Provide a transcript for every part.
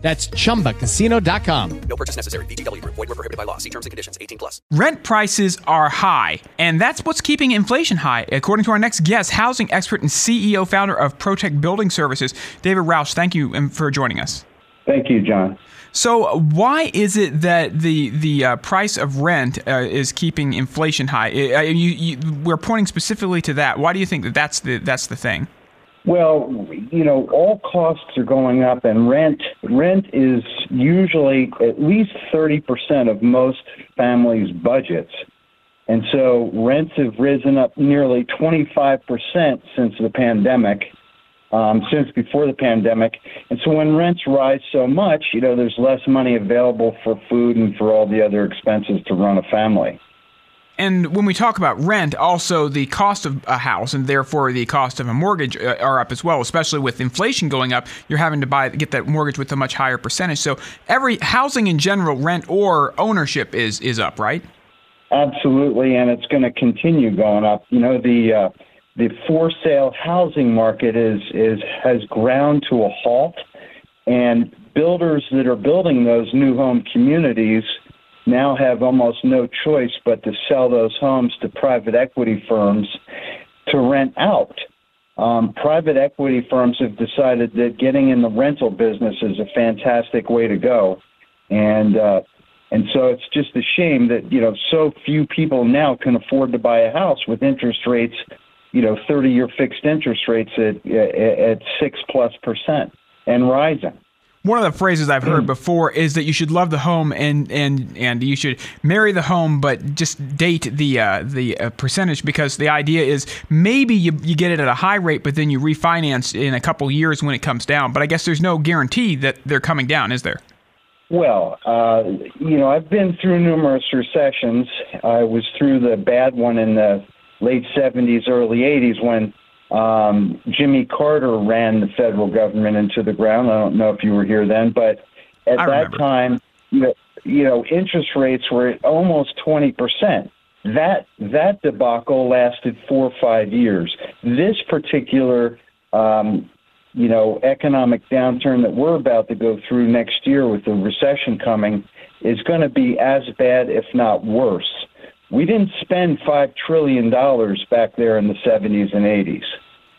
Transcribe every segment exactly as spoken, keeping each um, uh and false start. That's chumba casino dot com. No purchase necessary. V G W Group. Void where prohibited by law. See terms and conditions. eighteen plus. Rent prices are high, and that's what's keeping inflation high. According to our next guest, housing expert and C E O founder of ProTech Building Services, David Roush. Thank you for joining us. Thank you, John. So why is it that the the uh, price of rent uh, is keeping inflation high? Uh, you, you, we're pointing specifically to that. Why do you think that that's the that's the thing? Well, you know, all costs are going up, and rent rent is usually at least thirty percent of most families' budgets. And so rents have risen up nearly twenty-five percent since the pandemic, um, since before the pandemic. And so when rents rise so much, you know, there's less money available for food and for all the other expenses to run a family. And when we talk about rent, also the cost of a house and therefore the cost of a mortgage are up as well, especially with inflation going up. You're having to buy get that mortgage with a much higher percentage. So every housing in general, rent or ownership is is up, right? Absolutely, and it's going to continue going up. You know, the uh, the for sale housing market is is has ground to a halt, and builders that are building those new home communities now have almost no choice but to sell those homes to private equity firms to rent out. Um, private equity firms have decided that getting in the rental business is a fantastic way to go. And uh, and so it's just a shame that, you know, so few people now can afford to buy a house with interest rates, you know, thirty-year fixed interest rates at, at six plus percent and rising. One of the phrases I've heard before is that you should love the home and and, and you should marry the home, but just date the uh, the uh, percentage, because the idea is maybe you, you get it at a high rate, but then you refinance in a couple years when it comes down. But I guess there's no guarantee that they're coming down, is there? Well, uh, you know, I've been through numerous recessions. I was through the bad one in the late seventies, early eighties when Um, Jimmy Carter ran the federal government into the ground. I don't know if you were here then, but at I that remember. time, you know, you know, interest rates were at almost twenty percent. That that debacle lasted four or five years. This particular, um, you know, economic downturn that we're about to go through next year with the recession coming is going to be as bad, if not worse. We didn't spend five trillion dollars back there in the seventies and eighties.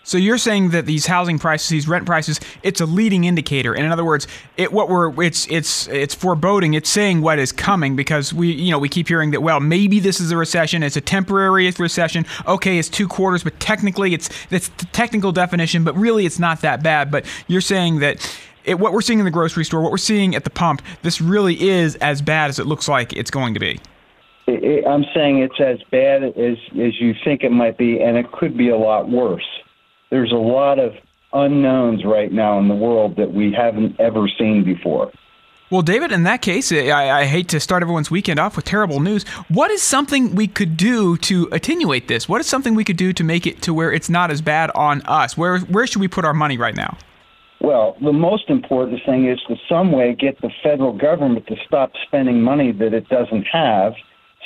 So you're saying that these housing prices, these rent prices, it's a leading indicator. And in other words, it what we're it's it's it's foreboding. It's saying what is coming, because we you know we keep hearing that, well, maybe this is a recession. It's a temporary recession. Okay, it's two quarters, but technically it's that's the technical definition. But really, it's not that bad. But you're saying that it, what we're seeing in the grocery store, what we're seeing at the pump, this really is as bad as it looks like it's going to be. I'm saying it's as bad as, as you think it might be, and it could be a lot worse. There's a lot of unknowns right now in the world that we haven't ever seen before. Well, David, in that case, I, I hate to start everyone's weekend off with terrible news. What is something we could do to attenuate this? What is something we could do to make it to where it's not as bad on us? Where, where should we put our money right now? Well, the most important thing is to some way get the federal government to stop spending money that it doesn't have,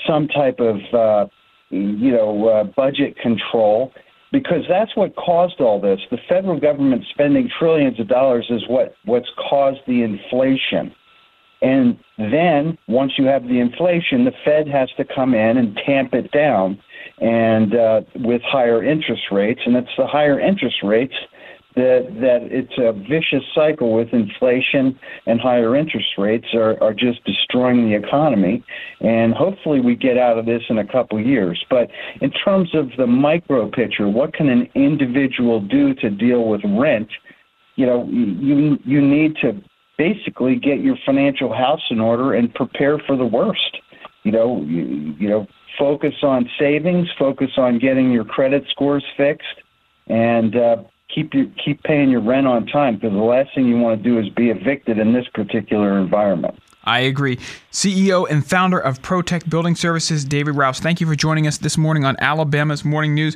some type of, uh, you know, uh, budget control, because that's what caused all this. The federal government spending trillions of dollars is what, what's caused the inflation. And then once you have the inflation, the Fed has to come in and tamp it down and uh, with higher interest rates. And it's the higher interest rates that, that it's a vicious cycle with inflation, and higher interest rates are, are just destroying the economy. And hopefully we get out of this in a couple of years. But in terms of the micro picture, what can an individual do to deal with rent? You know, you you need to basically get your financial house in order and prepare for the worst. You know, you, you know, focus on savings, focus on getting your credit scores fixed, and uh, Keep your, keep paying your rent on time, because the last thing you want to do is be evicted in this particular environment. I agree. C E O and founder of ProTech Building Services, David Roush, thank you for joining us this morning on Alabama's Morning News.